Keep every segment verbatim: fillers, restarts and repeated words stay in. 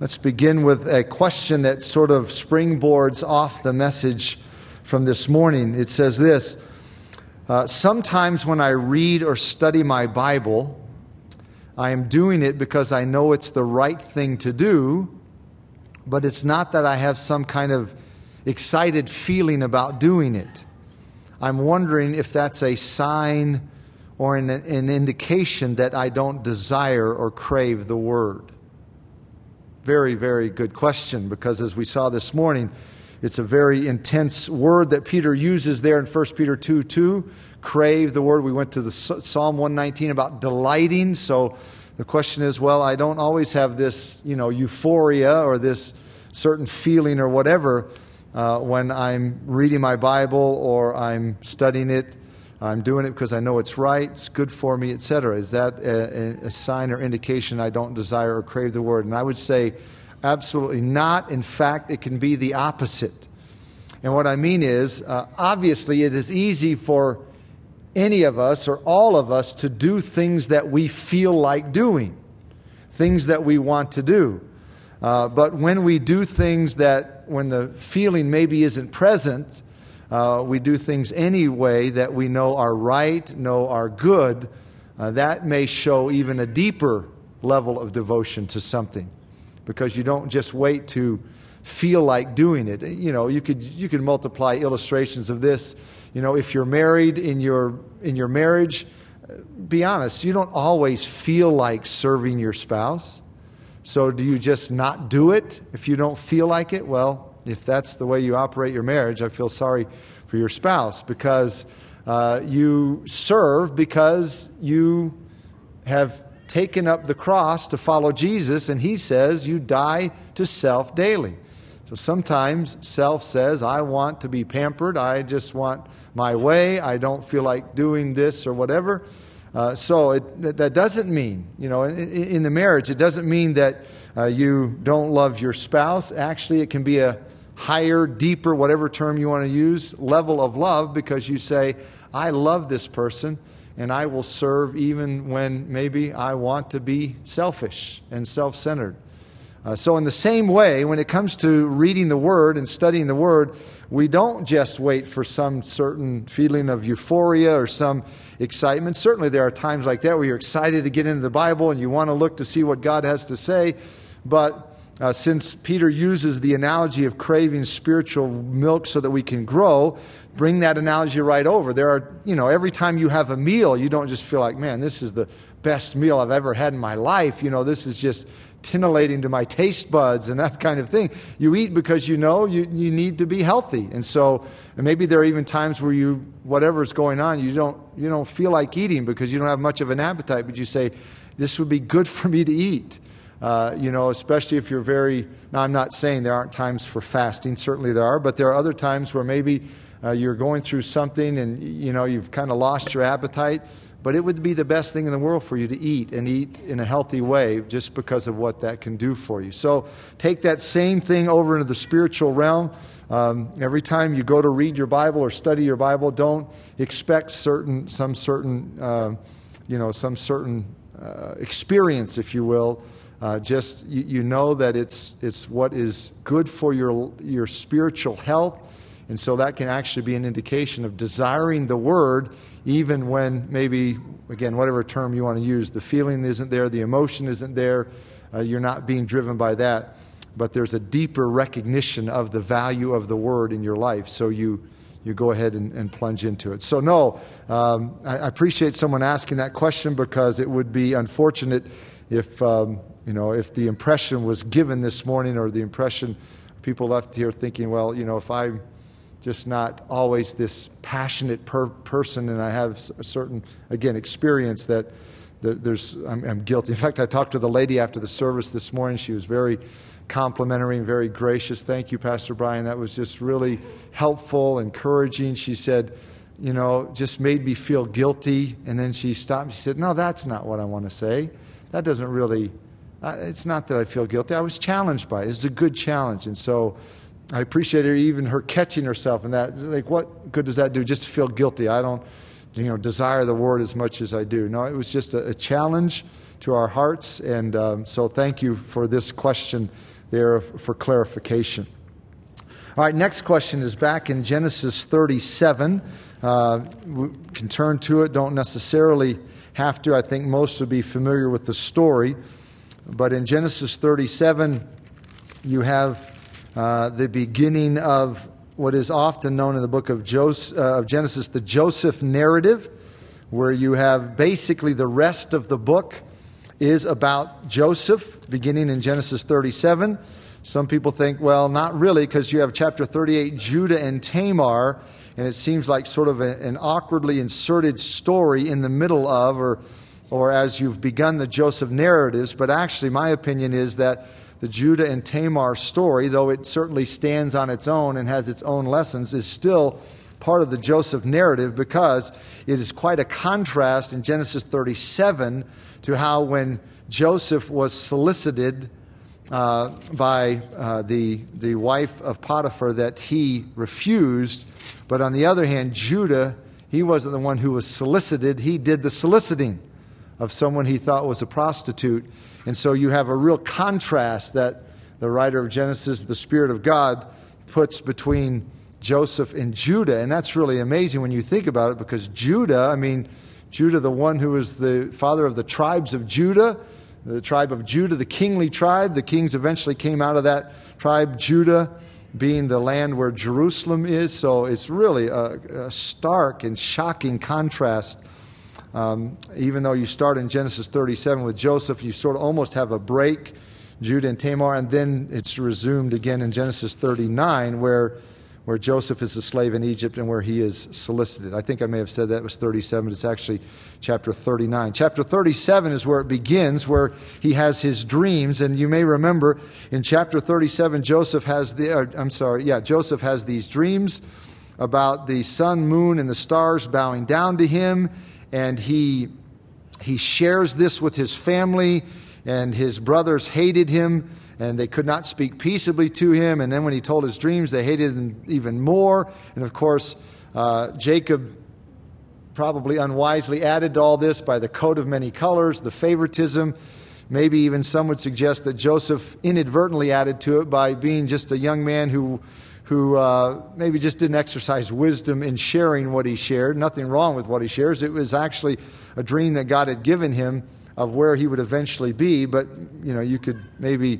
Let's begin with a question that sort of springboards off the message from this morning. It says this, uh, sometimes when I read or study my Bible, I am doing it because I know it's the right thing to do, but it's not that I have some kind of excited feeling about doing it. I'm wondering if that's a sign or an, an indication that I don't desire or crave the Word. Very, very good question, because as we saw this morning, it's a very intense word that Peter uses there in First Peter two two, crave the word. We went to the Psalm one nineteen about delighting. So the question is, well, I don't always have this, you know, euphoria or this certain feeling or whatever uh, when I'm reading my Bible or I'm studying it. I'm doing it because I know it's right, it's good for me, et cetera. Is that a, a sign or indication I don't desire or crave the Word? And I would say absolutely not. In fact, it can be the opposite. And what I mean is, uh, obviously it is easy for any of us or all of us to do things that we feel like doing, things that we want to do. Uh, but when we do things that, when the feeling maybe isn't present, Uh, we do things any way that we know are right, know are good, uh, that may show even a deeper level of devotion to something, because you don't just wait to feel like doing it. You know, you could you could multiply illustrations of this. You know, if you're married in your in your marriage, be honest, you don't always feel like serving your spouse. So do you just not do it if you don't feel like it? Well, if that's the way you operate your marriage, I feel sorry for your spouse, because uh, you serve because you have taken up the cross to follow Jesus, and he says you die to self daily. So sometimes self says, I want to be pampered, I just want my way, I don't feel like doing this or whatever. Uh, so it, that doesn't mean, you know, in, in the marriage, it doesn't mean that uh, you don't love your spouse. Actually, it can be a higher, deeper, whatever term you want to use, level of love, because you say, I love this person and I will serve even when maybe I want to be selfish and self-centered. Uh, so in the same way, when it comes to reading the Word and studying the Word, we don't just wait for some certain feeling of euphoria or some excitement. Certainly there are times like that where you're excited to get into the Bible and you want to look to see what God has to say. But uh, since Peter uses the analogy of craving spiritual milk so that we can grow, bring that analogy right over. There are, you know, every time you have a meal, you don't just feel like, man, this is the best meal I've ever had in my life. You know, this is just titillating to my taste buds and that kind of thing. You eat because you know you, you need to be healthy. And so and maybe there are even times where you, whatever's going on, you don't you don't feel like eating because you don't have much of an appetite, but you say, this would be good for me to eat. Uh, you know, especially if you're very, now I'm not saying there aren't times for fasting, certainly there are, but there are other times where maybe uh, you're going through something and, you know, you've kind of lost your appetite. But it would be the best thing in the world for you to eat, and eat in a healthy way, just because of what that can do for you. So take that same thing over into the spiritual realm. Um, every time you go to read your Bible or study your Bible, don't expect certain, some certain, uh, you know, some certain uh, experience, if you will. Uh, just you, you know that it's it's what is good for your your spiritual health. And so that can actually be an indication of desiring the Word, even when maybe, again, whatever term you want to use, the feeling isn't there, the emotion isn't there, uh, you're not being driven by that. But there's a deeper recognition of the value of the Word in your life, so you you go ahead and, and plunge into it. So no, um, I, I appreciate someone asking that question, because it would be unfortunate if, um, you know, if the impression was given this morning, or the impression people left here thinking, well, you know, if I just not always this passionate per person, and I have a certain, again, experience that there's, I'm, I'm guilty. In fact, I talked to the lady after the service this morning. She was very complimentary and very gracious. Thank you, Pastor Brian. That was just really helpful, encouraging. She said, you know, just made me feel guilty. And then she stopped and she said, no, that's not what I want to say. That doesn't really, uh, it's not that I feel guilty. I was challenged by it. It's a good challenge. And so I appreciate her, even her catching herself in that. Like, what good does that do? Just to feel guilty. I don't, you know, desire the Word as much as I do. No, it was just a, a challenge to our hearts. And um, so thank you for this question there for clarification. All right, next question is back in Genesis thirty-seven. Uh, we can turn to it, don't necessarily have to. I think most would be familiar with the story. But in Genesis thirty-seven, you have uh, the beginning of what is often known in the book of, Joseph, uh, of Genesis, the Joseph narrative, where you have basically the rest of the book is about Joseph, beginning in Genesis thirty-seven. Some people think, well, not really, because you have chapter thirty-eight, Judah and Tamar, and it seems like sort of a, an awkwardly inserted story in the middle of, or or as you've begun the Joseph narratives. But actually, my opinion is that the Judah and Tamar story, though it certainly stands on its own and has its own lessons, is still part of the Joseph narrative, because it is quite a contrast in Genesis thirty-seven to how when Joseph was solicited Uh, by uh, the the wife of Potiphar that he refused. But on the other hand, Judah, he wasn't the one who was solicited. He did the soliciting of someone he thought was a prostitute. And so you have a real contrast that the writer of Genesis, the Spirit of God, puts between Joseph and Judah. And that's really amazing when you think about it, because Judah, I mean, Judah, the one who is the father of the tribes of Judah, the tribe of Judah, the kingly tribe. The kings eventually came out of that tribe, Judah being the land where Jerusalem is. So it's really a, a stark and shocking contrast. Um, even though you start in Genesis thirty-seven with Joseph, you sort of almost have a break, Judah and Tamar, and then it's resumed again in Genesis thirty-nine, where where Joseph is a slave in Egypt and where he is solicited. I think I may have said that was thirty-seven. It's actually chapter thirty-nine. Chapter thirty-seven is where it begins, where he has his dreams. And you may remember in chapter thirty-seven, Joseph has the, or, I'm sorry, yeah, Joseph has these dreams about the sun, moon, and the stars bowing down to him. And he he shares this with his family, and his brothers hated him, and they could not speak peaceably to him. And then when he told his dreams, they hated him even more. And of course, uh, Jacob probably unwisely added to all this by the coat of many colors, the favoritism. Maybe even some would suggest that Joseph inadvertently added to it by being just a young man who who uh, maybe just didn't exercise wisdom in sharing what he shared. Nothing wrong with what he shares. It was actually a dream that God had given him of where he would eventually be. But, you know, you could maybe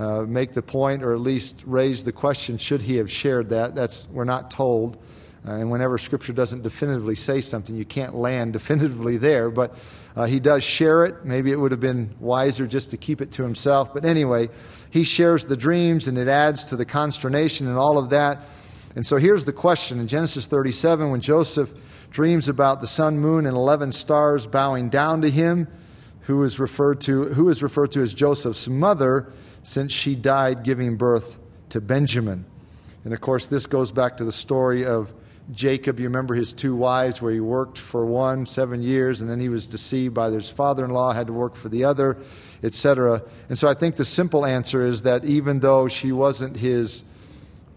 Uh, make the point, or at least raise the question, should he have shared that? That's, we're not told. Uh, and whenever Scripture doesn't definitively say something, you can't land definitively there. But uh, he does share it. Maybe it would have been wiser just to keep it to himself. But anyway, he shares the dreams, and it adds to the consternation and all of that. And so here's the question. In Genesis thirty-seven, when Joseph dreams about the sun, moon, and eleven stars bowing down to him, who is referred to, who is referred to as Joseph's mother, since she died giving birth to Benjamin. And of course, this goes back to the story of Jacob. You remember his two wives, where he worked for one seven years, and then he was deceived by his father-in-law, had to work for the other, et cetera. And so I think the simple answer is that even though she wasn't his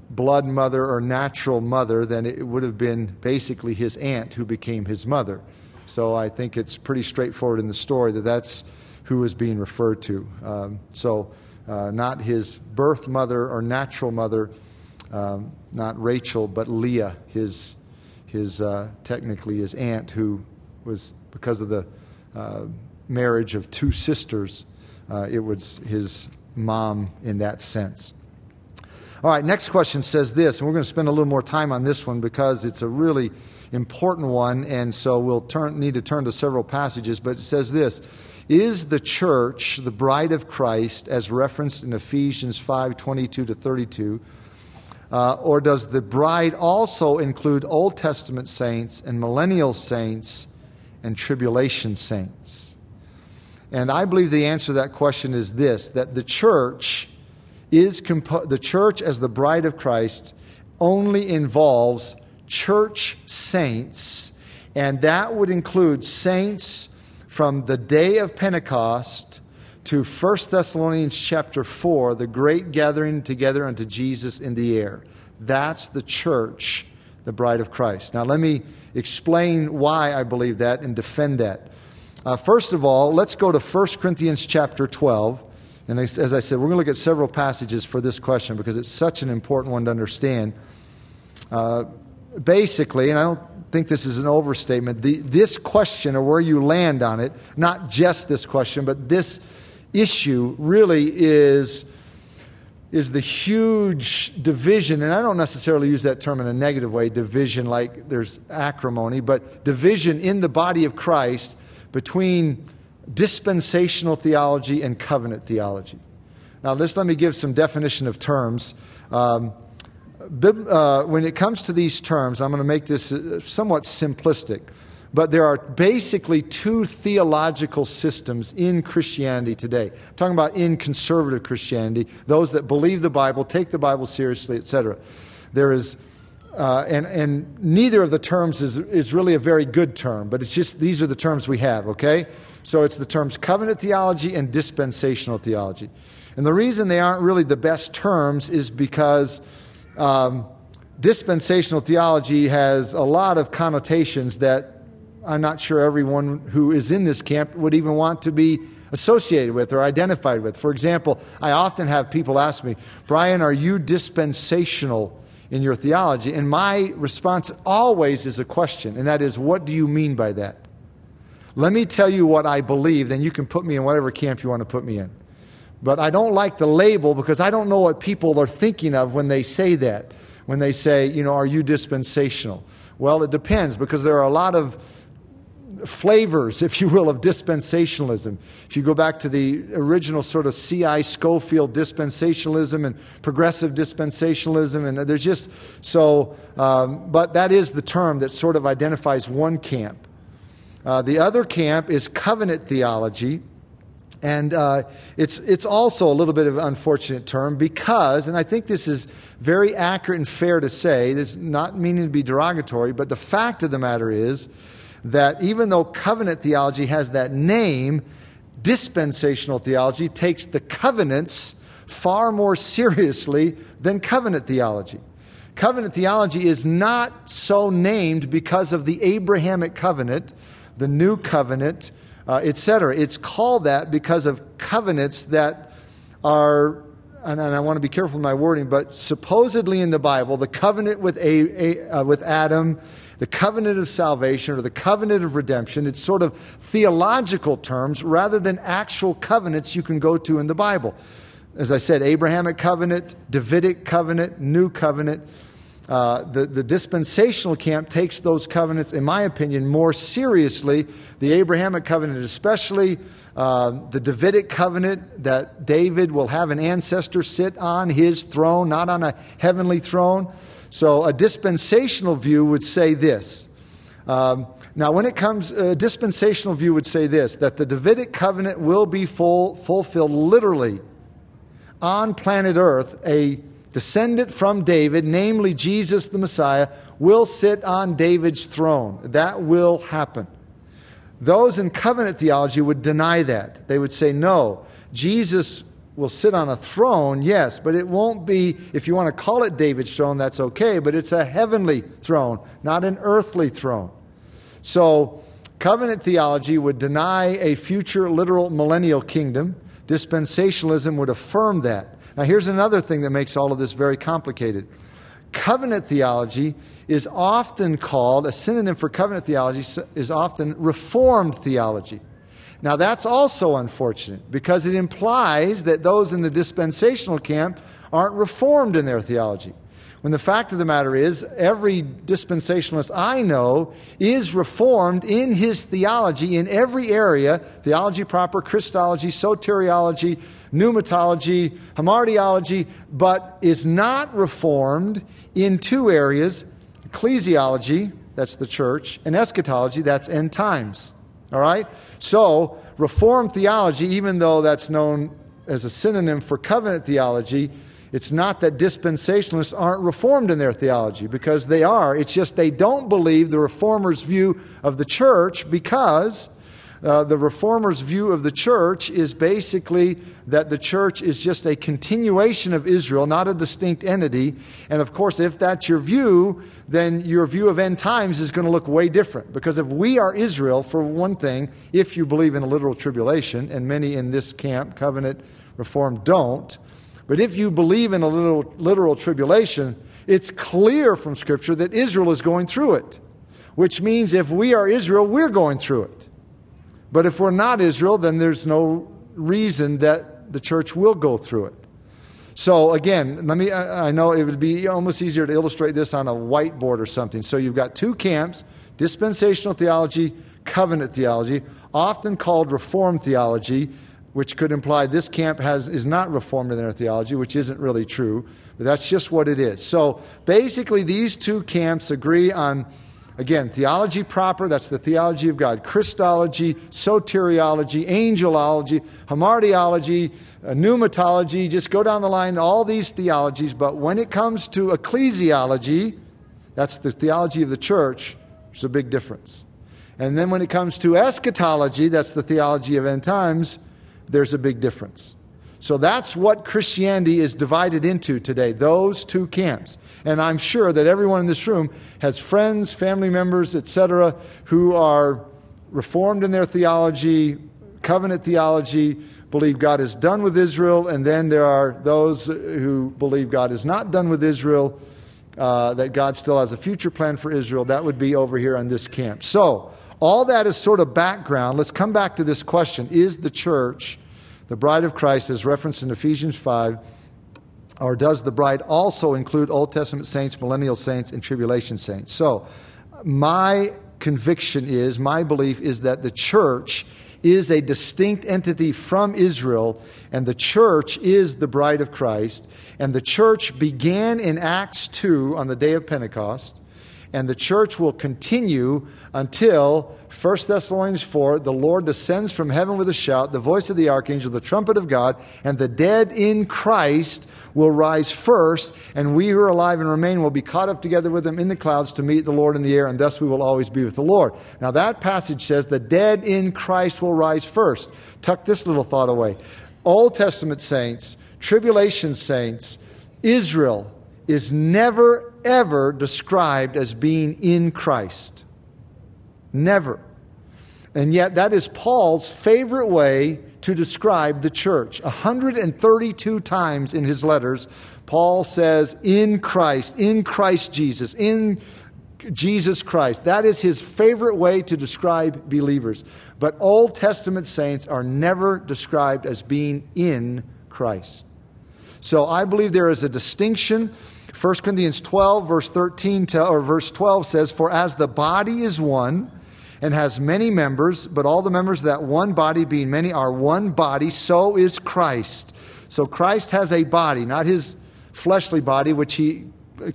blood mother or natural mother, then it would have been basically his aunt who became his mother. So I think it's pretty straightforward in the story that that's who is being referred to. Um, so... Uh, not his birth mother or natural mother, um, not Rachel, but Leah, his his uh, technically his aunt, who was, because of the uh, marriage of two sisters, uh, it was his mom in that sense. All right, next question says this, and we're going to spend a little more time on this one because it's a really important one, and so we'll turn, need to turn to several passages, but it says this: is the church the bride of Christ, as referenced in Ephesians five, twenty-two to thirty-two, uh, or does the bride also include Old Testament saints and millennial saints and tribulation saints? And I believe the answer to that question is this, that the church is compo- the church as the bride of Christ only involves church saints, and that would include saints from the day of Pentecost to First Thessalonians chapter four, the great gathering together unto Jesus in the air. That's the church, the bride of Christ. Now let me explain why I believe that and defend that. Uh, first of all, let's go to First Corinthians chapter twelve. And as I said, we're going to look at several passages for this question because it's such an important one to understand. Uh, basically, and I don't think this is an overstatement, the, this question or where you land on it, not just this question, but this issue really is, is the huge division. And I don't necessarily use that term in a negative way, division like there's acrimony, but division in the body of Christ between dispensational theology and covenant theology. Now, just let me give some definition of terms. Um, uh, when it comes to these terms, I'm going to make this somewhat simplistic, but there are basically two theological systems in Christianity today. I'm talking about in conservative Christianity, those that believe the Bible, take the Bible seriously, et cetera. There is Uh, and, and neither of the terms is, is really a very good term, but it's just these are the terms we have, okay? So it's the terms covenant theology and dispensational theology. And the reason they aren't really the best terms is because um, dispensational theology has a lot of connotations that I'm not sure everyone who is in this camp would even want to be associated with or identified with. For example, I often have people ask me, Brian, are you dispensational in your theology? And my response always is a question, and that is, what do you mean by that? Let me tell you what I believe, then you can put me in whatever camp you want to put me in. But I don't like the label because I don't know what people are thinking of when they say that. When they say, you know, are you dispensational? Well, it depends, because there are a lot of flavors, if you will, of dispensationalism. If you go back to the original sort of C I Schofield dispensationalism and progressive dispensationalism, and there's just so, um, but that is the term that sort of identifies one camp. Uh, the other camp is covenant theology, and uh, it's it's also a little bit of an unfortunate term because, and I think this is very accurate and fair to say, this is not meaning to be derogatory, but the fact of the matter is that even though covenant theology has that name, dispensational theology takes the covenants far more seriously than covenant theology. Covenant theology is not so named because of the Abrahamic covenant, the new covenant, uh, et cetera. It's called that because of covenants that are, and, and I want to be careful with my wording, but supposedly in the Bible, the covenant with, a, a, uh, with Adam, the covenant of salvation or the covenant of redemption, it's sort of theological terms rather than actual covenants you can go to in the Bible. As I said, Abrahamic covenant, Davidic covenant, new covenant. Uh, the, the dispensational camp takes those covenants, in my opinion, more seriously. The Abrahamic covenant especially, uh, the Davidic covenant that David will have an ancestor sit on his throne, not on a heavenly throne. So a dispensational view would say this. Um, now, when it comes, a dispensational view would say this, that the Davidic covenant will be full, fulfilled literally on planet Earth. A descendant from David, namely Jesus the Messiah, will sit on David's throne. That will happen. Those in covenant theology would deny that. They would say, no, Jesus will sit on a throne, yes, but it won't be, if you want to call it David's throne, that's okay, but it's a heavenly throne, not an earthly throne. So covenant theology would deny a future literal millennial kingdom. Dispensationalism would affirm that. Now here's another thing that makes all of this very complicated. Covenant theology is often called, a synonym for covenant theology is often reformed theology. Now, that's also unfortunate because it implies that those in the dispensational camp aren't reformed in their theology, when the fact of the matter is every dispensationalist I know is reformed in his theology in every area: theology proper, Christology, soteriology, pneumatology, hamartiology, but is not reformed in two areas: ecclesiology, that's the church, and eschatology, that's end times. All right? So, reformed theology, even though that's known as a synonym for covenant theology, it's not that dispensationalists aren't reformed in their theology, because they are. It's just they don't believe the reformers' view of the church because Uh, the Reformers' view of the church is basically that the church is just a continuation of Israel, not a distinct entity. And of course, if that's your view, then your view of end times is going to look way different. Because if we are Israel, for one thing, if you believe in a literal tribulation, and many in this camp, Covenant Reform, don't, but if you believe in a literal, literal tribulation, it's clear from Scripture that Israel is going through it, which means if we are Israel, we're going through it. But if we're not Israel, then there's no reason that the church will go through it. So again, let me, I know it would be almost easier to illustrate this on a whiteboard or something. So you've got two camps, dispensational theology, covenant theology, often called Reformed theology, which could imply this camp has is not Reformed in their theology, which isn't really true, but that's just what it is. So basically these two camps agree on, again, theology proper, that's the theology of God, Christology, soteriology, angelology, hamartiology, pneumatology, just go down the line, all these theologies. But when it comes to ecclesiology, that's the theology of the church, there's a big difference. And then when it comes to eschatology, that's the theology of end times, there's a big difference. So that's what Christianity is divided into today, those two camps. And I'm sure that everyone in this room has friends, family members, et cetera, who are Reformed in their theology, covenant theology, believe God is done with Israel, and then there are those who believe God is not done with Israel, uh, that God still has a future plan for Israel. That would be over here on this camp. So all that is sort of background. Let's come back to this question. Is the church the bride of Christ as referenced in Ephesians five, or does the bride also include Old Testament saints, millennial saints, and tribulation saints? So my conviction is, my belief is that the church is a distinct entity from Israel, and the church is the bride of Christ, and the church began in Acts two on the day of Pentecost, and the church will continue until First Thessalonians four, the Lord descends from heaven with a shout, the voice of the archangel, the trumpet of God, and the dead in Christ will rise first, and we who are alive and remain will be caught up together with them in the clouds to meet the Lord in the air, and thus we will always be with the Lord. Now that passage says the dead in Christ will rise first. Tuck this little thought away. Old Testament saints, tribulation saints, Israel is never ever described as being in Christ. Never. And yet that is Paul's favorite way to describe the church. one hundred thirty-two times in his letters, Paul says, in Christ, in Christ Jesus, in Jesus Christ. That is his favorite way to describe believers. But Old Testament saints are never described as being in Christ. So I believe there is a distinction. First Corinthians twelve, verse thirteen to, or verse twelve says, "For as the body is one and has many members, but all the members of that one body being many are one body, so is Christ." So Christ has a body, not his fleshly body, which he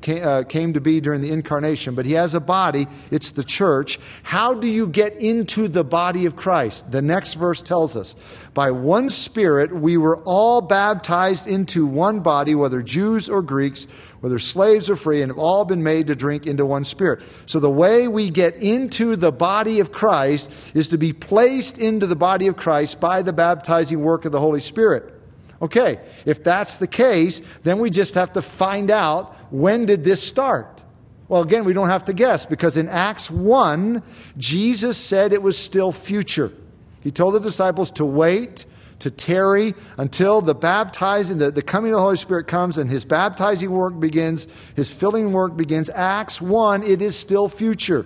came to be during the incarnation, but he has a body. It's the church. How do you get into the body of Christ? The next verse tells us, by one Spirit we were all baptized into one body, whether Jews or Greeks, whether slaves or free, and have all been made to drink into one Spirit. So the way we get into the body of Christ is to be placed into the body of Christ by the baptizing work of the Holy Spirit. Okay, if that's the case, then we just have to find out, when did this start? Well, again, we don't have to guess, because in Acts one, Jesus said it was still future. He told the disciples to wait, to tarry until the baptizing, the, the coming of the Holy Spirit comes and his baptizing work begins, his filling work begins. Acts one, it is still future.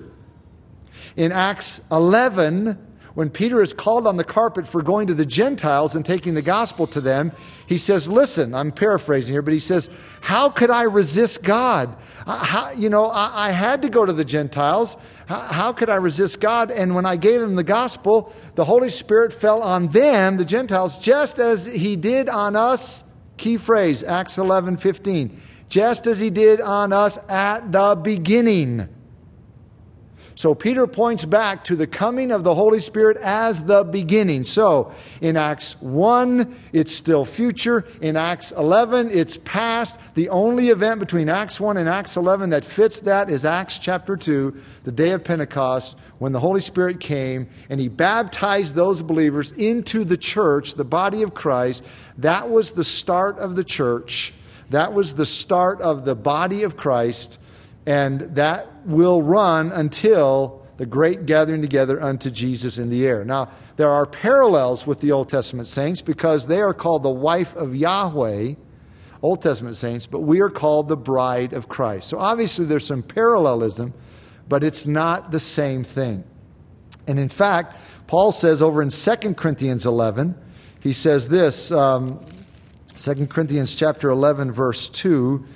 In Acts eleven, when Peter is called on the carpet for going to the Gentiles and taking the gospel to them, he says, listen, I'm paraphrasing here, but he says, how could I resist God? How, you know, I, I had to go to the Gentiles. How, how could I resist God? And when I gave them the gospel, the Holy Spirit fell on them, the Gentiles, just as he did on us. Key phrase, Acts eleven fifteen. Just as he did on us at the beginning. So Peter points back to the coming of the Holy Spirit as the beginning. So in Acts one, it's still future. In Acts eleven, it's past. The only event between Acts one and Acts eleven that fits that is Acts chapter two, the day of Pentecost, when the Holy Spirit came and he baptized those believers into the church, the body of Christ. That was the start of the church. That was the start of the body of Christ. And that will run until the great gathering together unto Jesus in the air. Now, there are parallels with the Old Testament saints because they are called the wife of Yahweh, Old Testament saints, but we are called the bride of Christ. So obviously there's some parallelism, but it's not the same thing. And in fact, Paul says over in Second Corinthians eleven, he says this, um, Second Corinthians chapter eleven, verse two,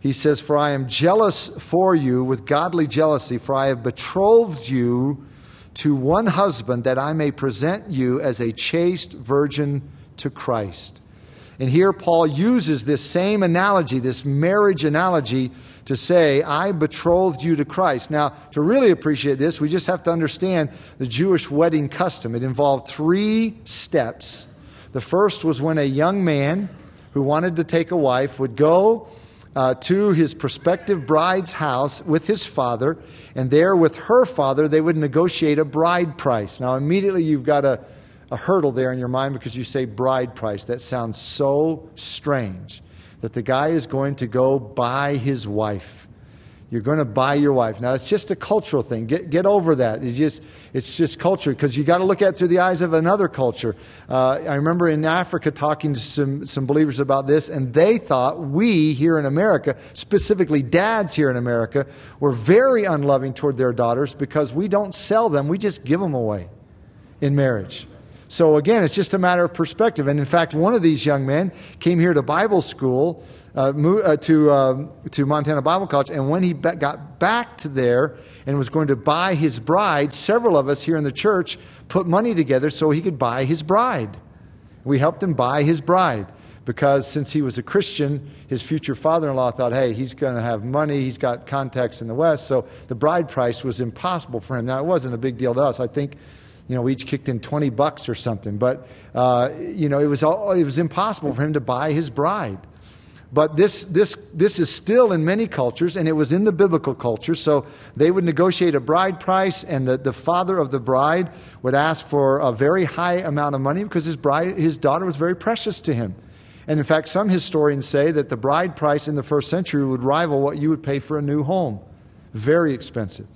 he says, "For I am jealous for you with godly jealousy, for I have betrothed you to one husband, that I may present you as a chaste virgin to Christ." And here Paul uses this same analogy, this marriage analogy, to say, I betrothed you to Christ. Now, to really appreciate this, we just have to understand the Jewish wedding custom. It involved three steps. The first was when a young man who wanted to take a wife would go Uh, to his prospective bride's house with his father, and there with her father, they would negotiate a bride price. Now, immediately you've got a, a hurdle there in your mind because you say bride price. That sounds so strange that the guy is going to go buy his wife. You're going to buy your wife. Now, it's just a cultural thing. Get get over that. It's just, it's just culture, because you got to look at it through the eyes of another culture. Uh, I remember in Africa talking to some, some believers about this, and they thought we here in America, specifically dads here in America, were very unloving toward their daughters because we don't sell them. We just give them away in marriage. So again, it's just a matter of perspective. And in fact, one of these young men came here to Bible school, Uh, uh, to uh, to Montana Bible College, and when he be- got back to there and was going to buy his bride, several of us here in the church put money together so he could buy his bride. We helped him buy his bride because since he was a Christian, his future father-in-law thought, hey, he's going to have money, he's got contacts in the West, so the bride price was impossible for him. Now, it wasn't a big deal to us. I think You know, we each kicked in twenty bucks or something, but uh, you know, it was all, it was impossible for him to buy his bride. But this this this is still in many cultures, and it was in the biblical culture. So they would negotiate a bride price, and the, the father of the bride would ask for a very high amount of money because his bride, his daughter was very precious to him. And in fact, some historians say that the bride price in the first century would rival what you would pay for a new home. Very expensive.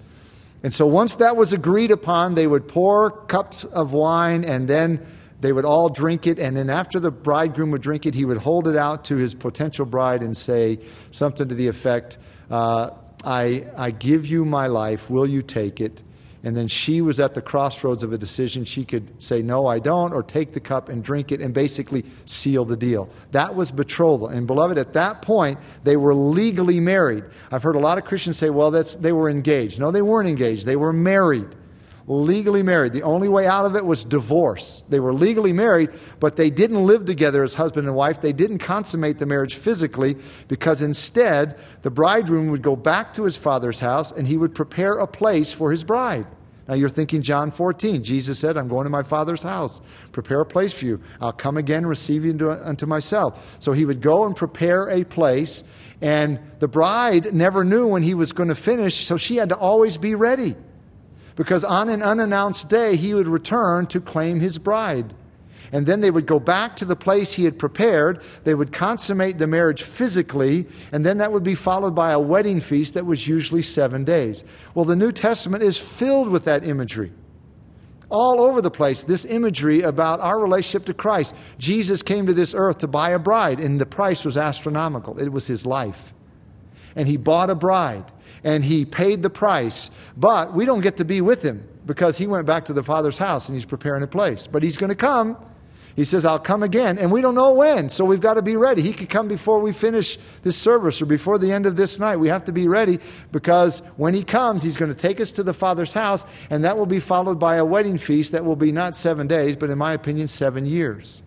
And so once that was agreed upon, they would pour cups of wine, and then they would all drink it, and then after the bridegroom would drink it, he would hold it out to his potential bride and say something to the effect, uh, I, I give you my life, will you take it? And then she was at the crossroads of a decision. She could say, no, I don't, or take the cup and drink it and basically seal the deal. That was betrothal. And beloved, at that point, they were legally married. I've heard a lot of Christians say, well, that's they were engaged. No, they weren't engaged. They were married. Legally married. The only way out of it was divorce. They were legally married, but they didn't live together as husband and wife. They didn't consummate the marriage physically, because instead the bridegroom would go back to his father's house and he would prepare a place for his bride. Now you're thinking John fourteen. Jesus said, I'm going to my father's house. Prepare a place for you. I'll come again, receive you unto myself. So he would go and prepare a place, and the bride never knew when he was going to finish, so she had to always be ready. Because on an unannounced day, he would return to claim his bride. And then they would go back to the place he had prepared. They would consummate the marriage physically. And then that would be followed by a wedding feast that was usually seven days. Well, the New Testament is filled with that imagery. All over the place, this imagery about our relationship to Christ. Jesus came to this earth to buy a bride, and the price was astronomical. It was his life. And he bought a bride. And he paid the price, but we don't get to be with him because he went back to the Father's house and he's preparing a place. But he's going to come. He says, I'll come again. And we don't know when, so we've got to be ready. He could come before we finish this service or before the end of this night. We have to be ready, because when he comes, he's going to take us to the Father's house, and that will be followed by a wedding feast that will be not seven days, but in my opinion, seven years.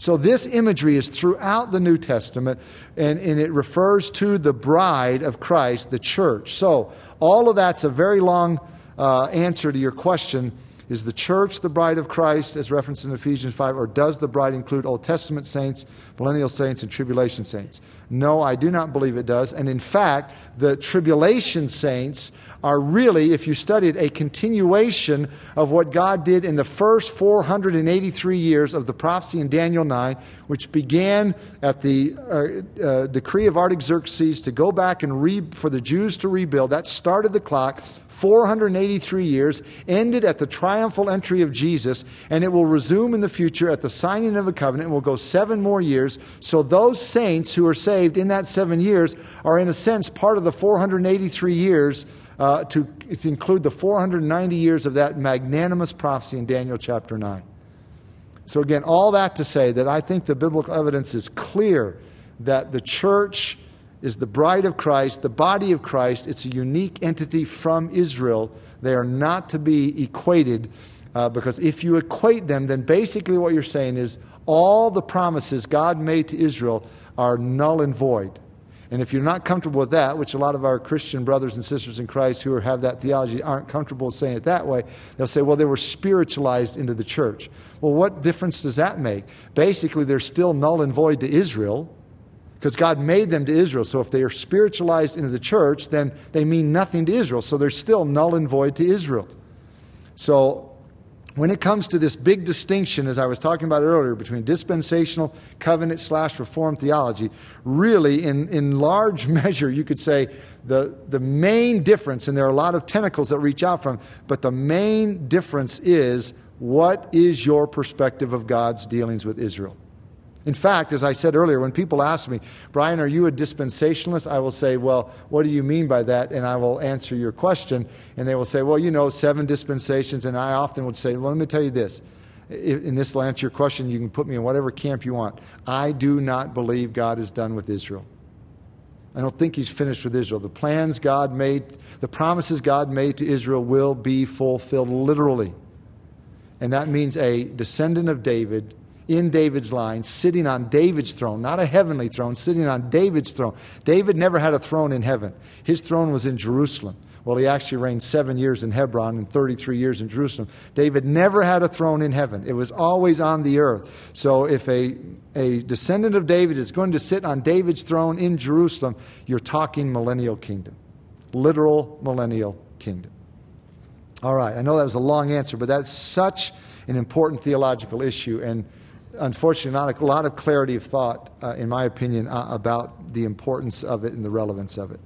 So this imagery is throughout the New Testament, and, and it refers to the bride of Christ, the church. So all of that's a very long uh, answer to your question, is the church the bride of Christ, as referenced in Ephesians five, or does the bride include Old Testament saints, millennial saints, and tribulation saints? No, I do not believe it does. And in fact, the tribulation saints are really, if you study it, a continuation of what God did in the first four hundred eighty-three years of the prophecy in Daniel nine, which began at the uh, uh, decree of Artaxerxes to go back and re- for the Jews to rebuild. That started the clock. four hundred eighty-three years, ended at the triumphal entry of Jesus, and it will resume in the future at the signing of a covenant. It will go seven more years. So those saints who are saved in that seven years are, in a sense, part of the four hundred eighty-three years uh, to, to include the four hundred ninety years of that magnanimous prophecy in Daniel chapter nine. So again, all that to say that I think the biblical evidence is clear that the church is the bride of Christ, the body of Christ. It's a unique entity from Israel. They are not to be equated, uh, because if you equate them, then basically what you're saying is all the promises God made to Israel are null and void. And if you're not comfortable with that, which a lot of our Christian brothers and sisters in Christ who have that theology aren't comfortable saying it that way, they'll say, well, they were spiritualized into the church. Well, what difference does that make? Basically, they're still null and void to Israel, because God made them to Israel. So if they are spiritualized into the church, then they mean nothing to Israel. So they're still null and void to Israel. So when it comes to this big distinction, as I was talking about earlier, between dispensational, covenant slash reformed theology, really in, in large measure, you could say the, the main difference, and there are a lot of tentacles that reach out from, but the main difference is, what is your perspective of God's dealings with Israel? In fact, as I said earlier, when people ask me, Brian, are you a dispensationalist? I will say, well, what do you mean by that? And I will answer your question. And they will say, well, you know, seven dispensations. And I often would say, well, let me tell you this. And this will answer your question. You can put me in whatever camp you want. I do not believe God is done with Israel. I don't think he's finished with Israel. The plans God made, the promises God made to Israel will be fulfilled literally. And that means a descendant of David, in David's line, sitting on David's throne, not a heavenly throne, sitting on David's throne. David never had a throne in heaven. His throne was in Jerusalem. Well, he actually reigned seven years in Hebron and thirty-three years in Jerusalem. David never had a throne in heaven. It was always on the earth. So if a, a descendant of David is going to sit on David's throne in Jerusalem, you're talking millennial kingdom, literal millennial kingdom. All right, I know that was a long answer, but that's such an important theological issue, and unfortunately, not a lot of clarity of thought, uh, in my opinion, uh, about the importance of it and the relevance of it.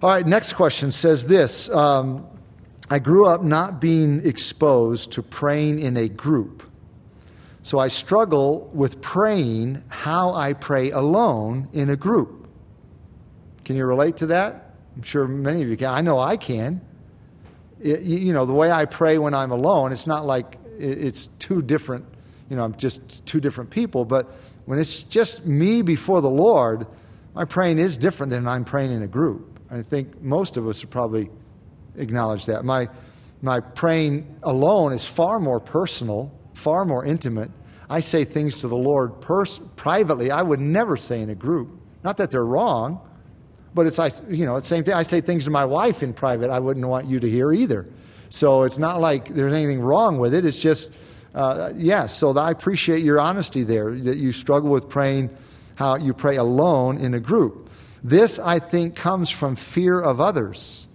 All right, next question says this. Um, I grew up not being exposed to praying in a group. So I struggle with praying how I pray alone in a group. Can you relate to that? I'm sure many of you can. I know I can. It, you know, the way I pray when I'm alone, it's not like it's two different You know, I'm just two different people. But when it's just me before the Lord, my praying is different than I'm praying in a group. I think most of us would probably acknowledge that. My my praying alone is far more personal, far more intimate. I say things to the Lord pers- privately I would never say in a group. Not that they're wrong, but it's I you know, it's the same thing. I say things to my wife in private I wouldn't want you to hear either. So it's not like there's anything wrong with it. It's just Uh, yes, yeah, so I appreciate your honesty there, that you struggle with praying how you pray alone in a group. This, I think, comes from fear of others.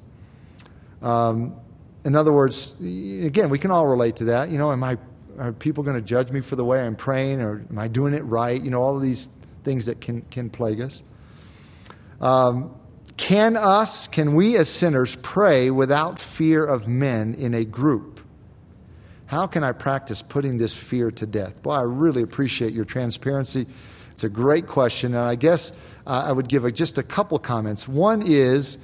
Um, in other words, again, we can all relate to that. You know, am I are people going to judge me for the way I'm praying, or am I doing it right? You know, all of these things that can, can plague us. Um, can us, can we as sinners pray without fear of men in a group? How can I practice putting this fear to death? Boy, I really appreciate your transparency. It's a great question, and I guess uh, I would give a, just a couple comments. One is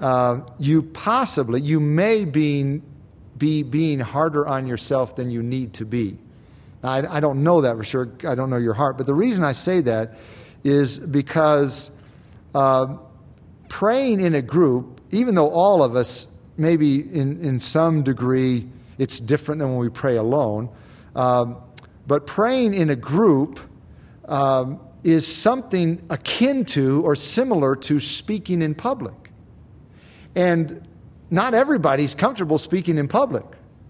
uh, you possibly, you may be, be being harder on yourself than you need to be. Now, I, I don't know that for sure. I don't know your heart. But the reason I say that is because uh, praying in a group, even though all of us maybe in, in some degree, it's different than when we pray alone. Um, but praying in a group um, is something akin to or similar to speaking in public. And not everybody's comfortable speaking in public,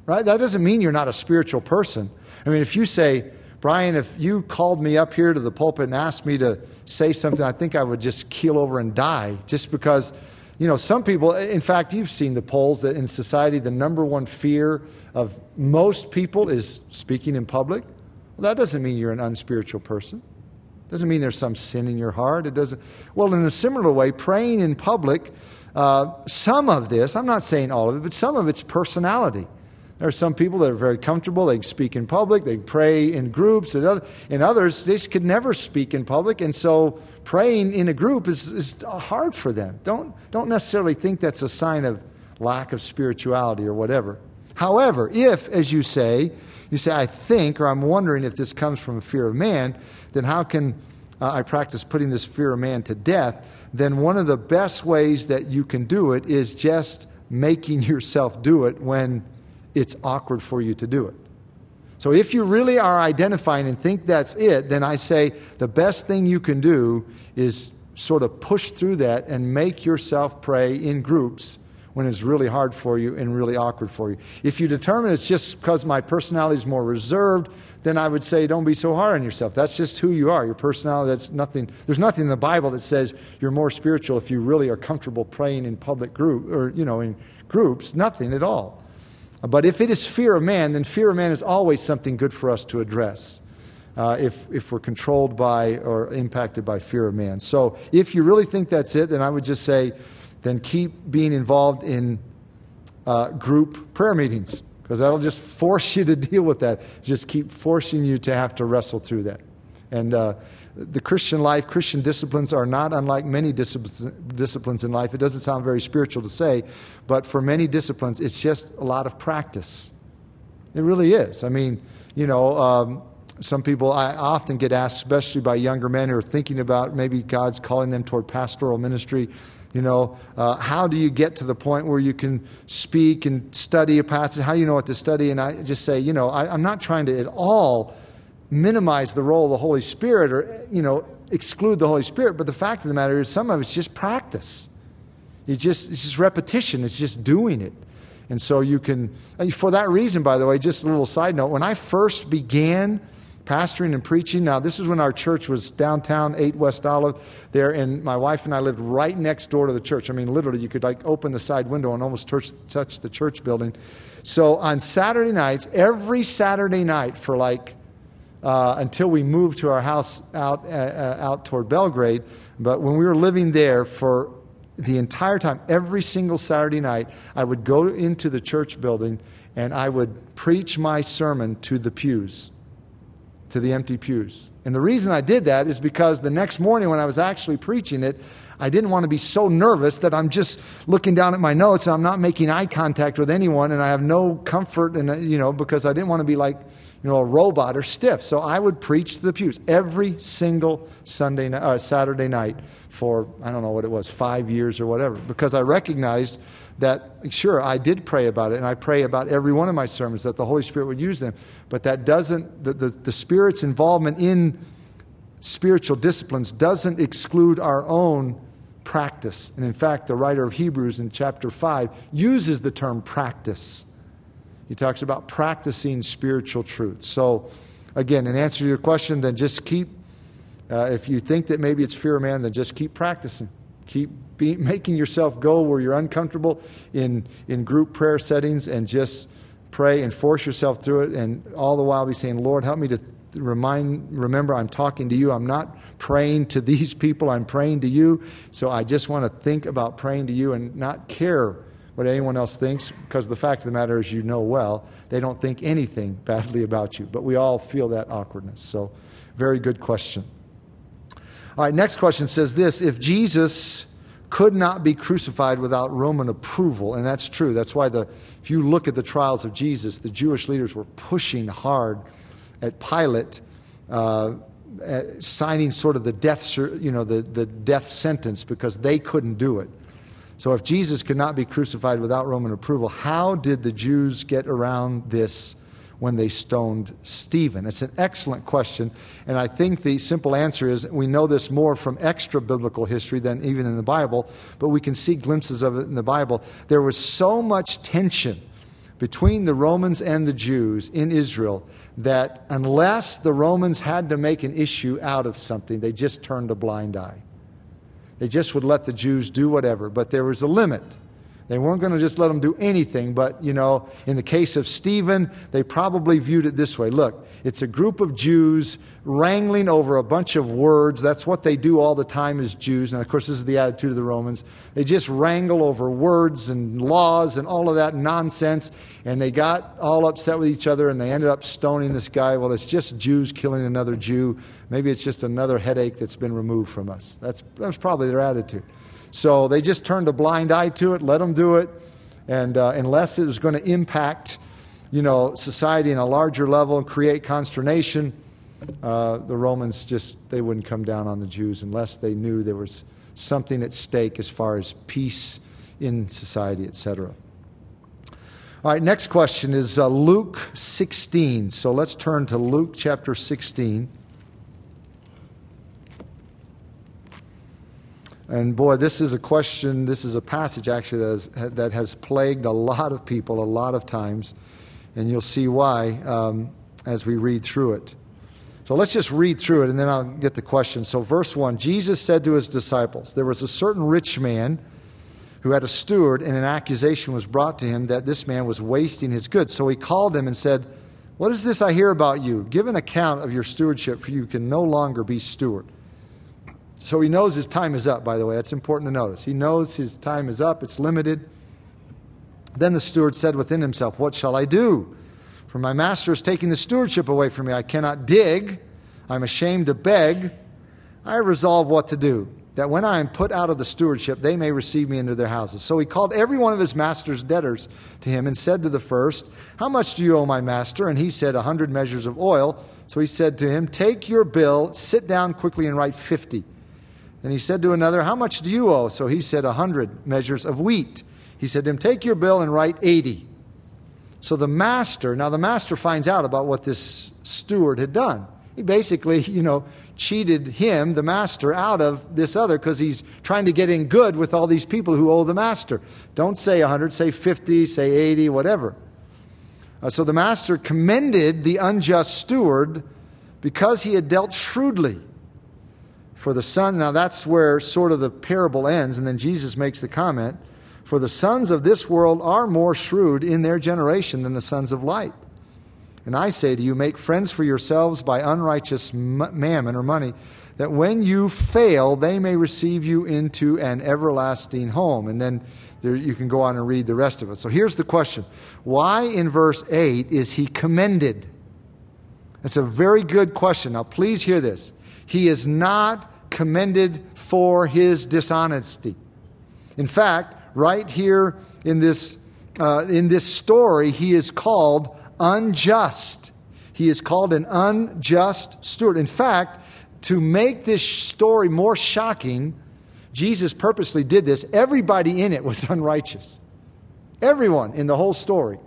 right? That doesn't mean you're not a spiritual person. I mean, if you say, Brian, if you called me up here to the pulpit and asked me to say something, I think I would just keel over and die, just because, you know, some people, in fact, you've seen the polls that in society, the number one fear of most people is speaking in public. Well, that doesn't mean you're an unspiritual person. It doesn't mean there's some sin in your heart. It doesn't. Well, in a similar way, praying in public, uh, some of this, I'm not saying all of it, but some of it's personality. There are some people that are very comfortable. They speak in public. They pray in groups. And, other, and others, they could never speak in public. And so praying in a group is, is hard for them. Don't, don't necessarily think that's a sign of lack of spirituality or whatever. However, if, as you say, you say, I think, or I'm wondering if this comes from a fear of man, then how can uh, I practice putting this fear of man to death? Then one of the best ways that you can do it is just making yourself do it when it's awkward for you to do it. So if you really are identifying and think that's it, then I say the best thing you can do is sort of push through that and make yourself pray in groups when it's really hard for you and really awkward for you. If you determine it's just because my personality is more reserved, then I would say don't be so hard on yourself. That's just who you are. Your personality, that's nothing. There's nothing in the Bible that says you're more spiritual if you really are comfortable praying in public group or, you know, in groups. Nothing at all. But if it is fear of man, then fear of man is always something good for us to address uh, if, if we're controlled by or impacted by fear of man. So if you really think that's it, then I would just say, then keep being involved in uh, group prayer meetings, because that'll just force you to deal with that. Just keep forcing you to have to wrestle through that. And uh, the Christian life, Christian disciplines are not unlike many disciplines in life. It doesn't sound very spiritual to say, but for many disciplines, it's just a lot of practice. It really is. I mean, you know, um, some people, I often get asked, especially by younger men who are thinking about maybe God's calling them toward pastoral ministry, you know, uh, how do you get to the point where you can speak and study a passage? How do you know what to study? And I just say, you know, I, I'm not trying to at all minimize the role of the Holy Spirit or, you know, exclude the Holy Spirit. But the fact of the matter is some of it's just practice. It's just, it's just repetition. It's just doing it. And so you can, for that reason, by the way, just a little side note, when I first began pastoring and preaching, now this is when our church was downtown, eight West Olive there, and my wife and I lived right next door to the church. I mean, literally, you could like open the side window and almost touch, touch the church building. So on Saturday nights, every Saturday night for like, Uh, until we moved to our house out uh, out toward Belgrade. But when we were living there for the entire time, every single Saturday night, I would go into the church building and I would preach my sermon to the pews, to the empty pews. And the reason I did that is because the next morning when I was actually preaching it, I didn't want to be so nervous that I'm just looking down at my notes and I'm not making eye contact with anyone and I have no comfort, and you know, because I didn't want to be like, you know, a robot or stiff. So I would preach to the pews every single Sunday night, uh, Saturday night for, I don't know what it was, five years or whatever, because I recognized that, sure, I did pray about it, and I pray about every one of my sermons that the Holy Spirit would use them, but that doesn't, the, the, the Spirit's involvement in spiritual disciplines doesn't exclude our own practice. And in fact, the writer of Hebrews in chapter five uses the term practice. He talks about practicing spiritual truth. So, again, in answer to your question, then just keep, uh, if you think that maybe it's fear of man, then just keep practicing. Keep be, making yourself go where you're uncomfortable in, in group prayer settings, and just pray and force yourself through it, and all the while be saying, Lord, help me to th- remind, remember I'm talking to you. I'm not praying to these people. I'm praying to you. So I just want to think about praying to you and not care what anyone else thinks, because the fact of the matter is, you know well, they don't think anything badly about you. But we all feel that awkwardness. So, very good question. All right, next question says this: if Jesus could not be crucified without Roman approval, and that's true. That's why the if you look at the trials of Jesus, the Jewish leaders were pushing hard at Pilate, uh, at signing sort of the death, you know, the, the death sentence, because they couldn't do it. So if Jesus could not be crucified without Roman approval, how did the Jews get around this when they stoned Stephen? It's an excellent question, and I think the simple answer is we know this more from extra-biblical history than even in the Bible, but we can see glimpses of it in the Bible. There was so much tension between the Romans and the Jews in Israel that unless the Romans had to make an issue out of something, they just turned a blind eye. They just would let the Jews do whatever, but there was a limit. They weren't going to just let them do anything, but, you know, in the case of Stephen, they probably viewed it this way. Look, it's a group of Jews wrangling over a bunch of words. That's what they do all the time as Jews. And, of course, this is the attitude of the Romans. They just wrangle over words and laws and all of that nonsense, and they got all upset with each other, and they ended up stoning this guy. Well, it's just Jews killing another Jew. Maybe it's just another headache that's been removed from us. That's, that's probably their attitude. So they just turned a blind eye to it, let them do it, and uh, unless it was going to impact, you know, society in a larger level and create consternation, uh, the Romans just, they wouldn't come down on the Jews unless they knew there was something at stake as far as peace in society, et cetera. All right, next question is uh, Luke sixteen. So let's turn to Luke chapter sixteen. And boy, this is a question, this is a passage actually that has, that has plagued a lot of people a lot of times. And you'll see why um, as we read through it. So let's just read through it and then I'll get the question. So verse one, Jesus said to his disciples, there was a certain rich man who had a steward, and an accusation was brought to him that this man was wasting his goods. So he called him and said, what is this I hear about you? Give an account of your stewardship, for you can no longer be steward. So he knows his time is up, by the way. That's important to notice. He knows his time is up. It's limited. Then the steward said within himself, what shall I do? For my master is taking the stewardship away from me. I cannot dig. I'm ashamed to beg. I resolve what to do, that when I am put out of the stewardship, they may receive me into their houses. So he called every one of his master's debtors to him and said to the first, how much do you owe my master? And he said, a hundred measures of oil. So he said to him, take your bill, sit down quickly and write fifty. And he said to another, how much do you owe? So he said, a hundred measures of wheat. He said to him, take your bill and write eighty. So the master, now the master finds out about what this steward had done. He basically, you know, cheated him, the master, out of this other because he's trying to get in good with all these people who owe the master. Don't say a hundred, say fifty, say eighty, whatever. Uh, so the master commended the unjust steward because he had dealt shrewdly. For the son, now that's where sort of the parable ends, and then Jesus makes the comment, for the sons of this world are more shrewd in their generation than the sons of light. And I say to you, make friends for yourselves by unrighteous mammon or money, that when you fail, they may receive you into an everlasting home. And then there, you can go on and read the rest of it. So here's the question. Why in verse eight is he commended? That's a very good question. Now please hear this. He is not commended for his dishonesty. In fact, right here in this, uh, in this story, he is called unjust. He is called an unjust steward. In fact, to make this story more shocking, Jesus purposely did this. Everybody in it was unrighteous. Everyone in the whole story.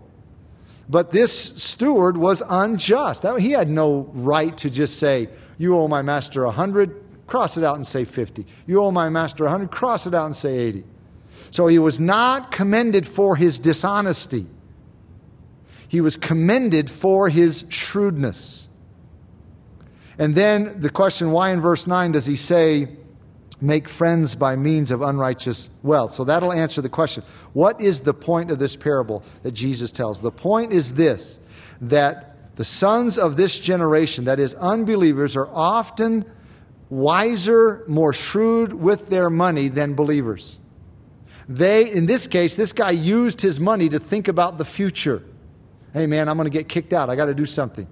But this steward was unjust. He had no right to just say, you owe my master a hundred, cross it out and say fifty. You owe my master a hundred, cross it out and say eighty. So he was not commended for his dishonesty. He was commended for his shrewdness. And then the question, why in verse nine does he say, make friends by means of unrighteous wealth? So that'll answer the question. What is the point of this parable that Jesus tells? The point is this, that the sons of this generation, that is, unbelievers, are often wiser, more shrewd with their money than believers. They, in this case, this guy used his money to think about the future. Hey, man, I'm going to get kicked out. I got to do something.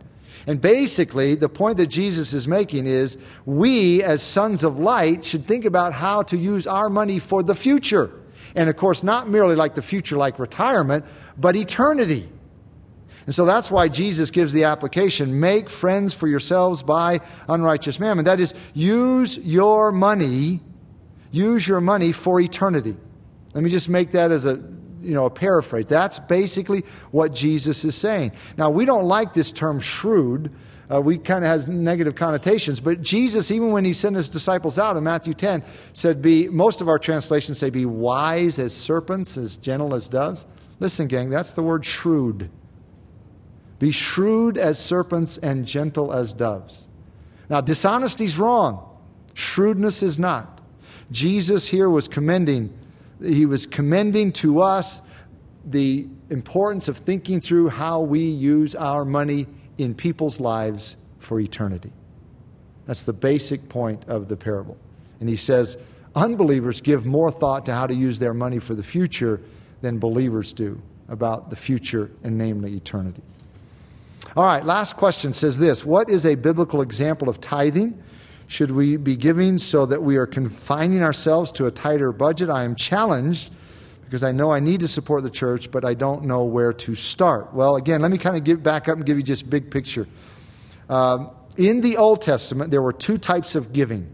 And basically, the point that Jesus is making is we, as sons of light, should think about how to use our money for the future. And, of course, not merely like the future, like retirement, but eternity. And so that's why Jesus gives the application, make friends for yourselves by unrighteous mammon. That is, use your money, use your money for eternity. Let me just make that as a you know, a paraphrase. That's basically what Jesus is saying. Now, we don't like this term shrewd. Uh, we kind of has negative connotations. But Jesus, even when he sent his disciples out in Matthew ten, said, "Be," most of our translations say, "Be wise as serpents, as gentle as doves." Listen, gang, that's the word shrewd. Be shrewd as serpents and gentle as doves. Now, dishonesty's wrong. Shrewdness is not. Jesus here was commending, he was commending to us the importance of thinking through how we use our money in people's lives for eternity. That's the basic point of the parable. And he says, unbelievers give more thought to how to use their money for the future than believers do about the future, and namely eternity. All right, last question says this: what is a biblical example of tithing? Should we be giving so that we are confining ourselves to a tighter budget? I am challenged because I know I need to support the church, but I don't know where to start. Well, again, let me kind of give back up and give you just big picture. Um, in the Old Testament, there were two types of giving: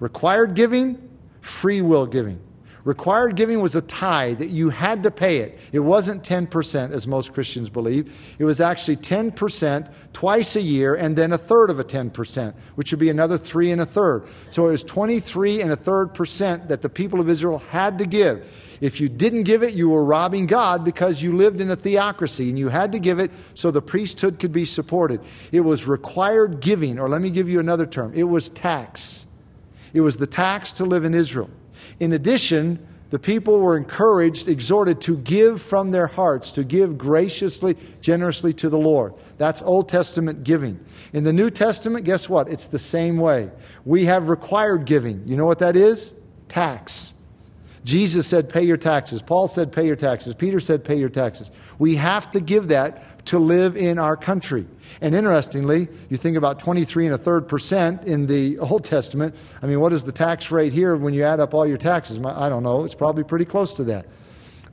required giving, free will giving. Required giving was a tithe that you had to pay it. It wasn't ten percent, as most Christians believe. It was actually ten percent twice a year, and then a third of a ten percent, which would be another three and a third. So it was twenty-three and a third percent that the people of Israel had to give. If you didn't give it, you were robbing God because you lived in a theocracy, and you had to give it so the priesthood could be supported. It was required giving, or let me give you another term. It was tax. It was the tax to live in Israel. In addition, the people were encouraged, exhorted to give from their hearts, to give graciously, generously to the Lord. That's Old Testament giving. In the New Testament, guess what? It's the same way. We have required giving. You know what that is? Tax. Jesus said, "Pay your taxes." Paul said, "Pay your taxes." Peter said, "Pay your taxes." We have to give that to live in our country. And interestingly, you think about twenty-three and a third percent in the Old Testament. I mean, what is the tax rate here when you add up all your taxes? I don't know. It's probably pretty close to that.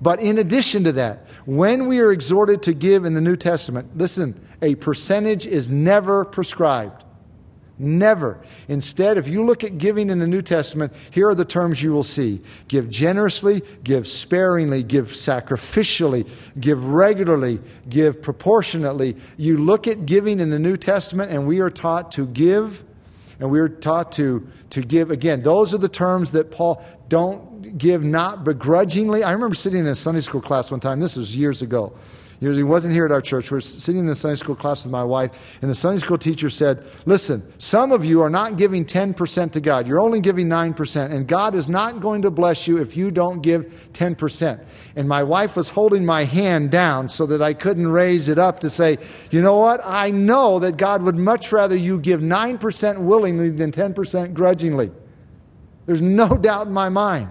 But in addition to that, when we are exhorted to give in the New Testament, listen, a percentage is never prescribed. Never. Instead, if you look at giving in the New Testament, here are the terms you will see. Give generously, give sparingly, give sacrificially, give regularly, give proportionately. You look at giving in the New Testament, and we are taught to give, and we are taught to, to give. Again, those are the terms that Paul, don't give not begrudgingly. I remember sitting in a Sunday school class one time, this was years ago. He wasn't here at our church. We were sitting in the Sunday school class with my wife, and the Sunday school teacher said, "Listen, some of you are not giving ten percent to God. You're only giving nine percent, and God is not going to bless you if you don't give ten percent. And my wife was holding my hand down so that I couldn't raise it up to say, "You know what? I know that God would much rather you give nine percent willingly than ten percent grudgingly. There's no doubt in my mind."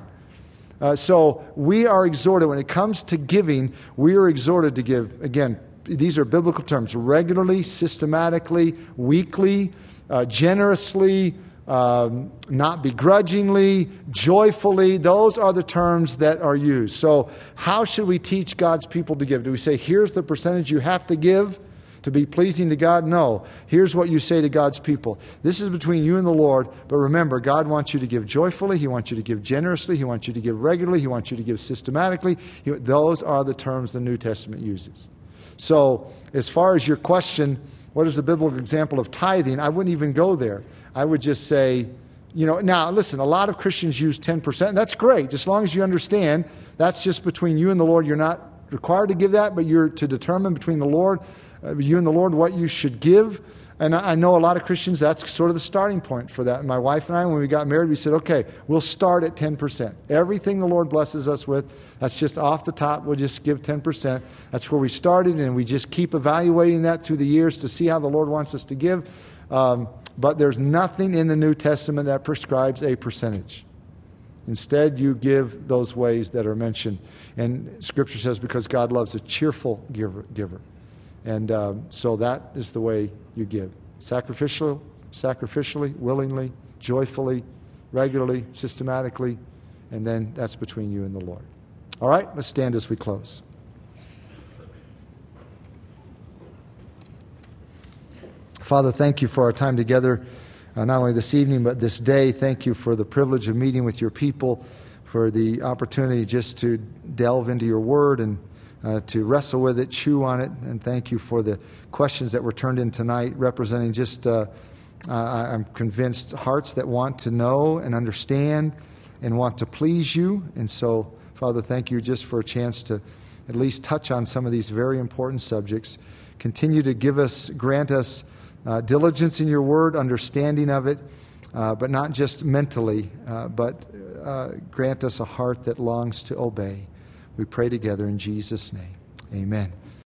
Uh, so we are exhorted, when it comes to giving, we are exhorted to give. Again, these are biblical terms: regularly, systematically, weekly, uh, generously, um, not begrudgingly, joyfully. Those are the terms that are used. So how should we teach God's people to give? Do we say, "Here's the percentage you have to give to be pleasing to God"? No. Here's what you say to God's people. This is between you and the Lord, but remember, God wants you to give joyfully. He wants you to give generously. He wants you to give regularly. He wants you to give systematically. He, those are the terms the New Testament uses. So as far as your question, what is the biblical example of tithing? I wouldn't even go there. I would just say, you know, now listen, a lot of Christians use ten percent. And that's great, as long as you understand that's just between you and the Lord. You're not required to give that, but you're to determine between the Lord you and the Lord what you should give. And I know a lot of Christians, that's sort of the starting point for that. My wife and I, when we got married, we said, okay, we'll start at ten percent. Everything the Lord blesses us with, that's just off the top, we'll just give ten percent. That's where we started, and we just keep evaluating that through the years to see how the Lord wants us to give. Um, but there's nothing in the New Testament that prescribes a percentage. Instead, you give those ways that are mentioned. And Scripture says, because God loves a cheerful giver. giver. And um, so that is the way you give: sacrificial, sacrificially, willingly, joyfully, regularly, systematically, and then that's between you and the Lord. All right, let's stand as we close. Father, thank you for our time together, uh, not only this evening but this day. Thank you for the privilege of meeting with your people. for the opportunity just to delve into your word and uh, to wrestle with it, chew on it. And thank you for the questions that were turned in tonight, representing just, uh, uh, I'm convinced, hearts that want to know and understand and want to please you. And so, Father, thank you just for a chance to at least touch on some of these very important subjects. Continue to give us, grant us uh, diligence in your word, understanding of it, uh, but not just mentally, uh, but uh, grant us a heart that longs to obey. We pray together in Jesus' name. Amen.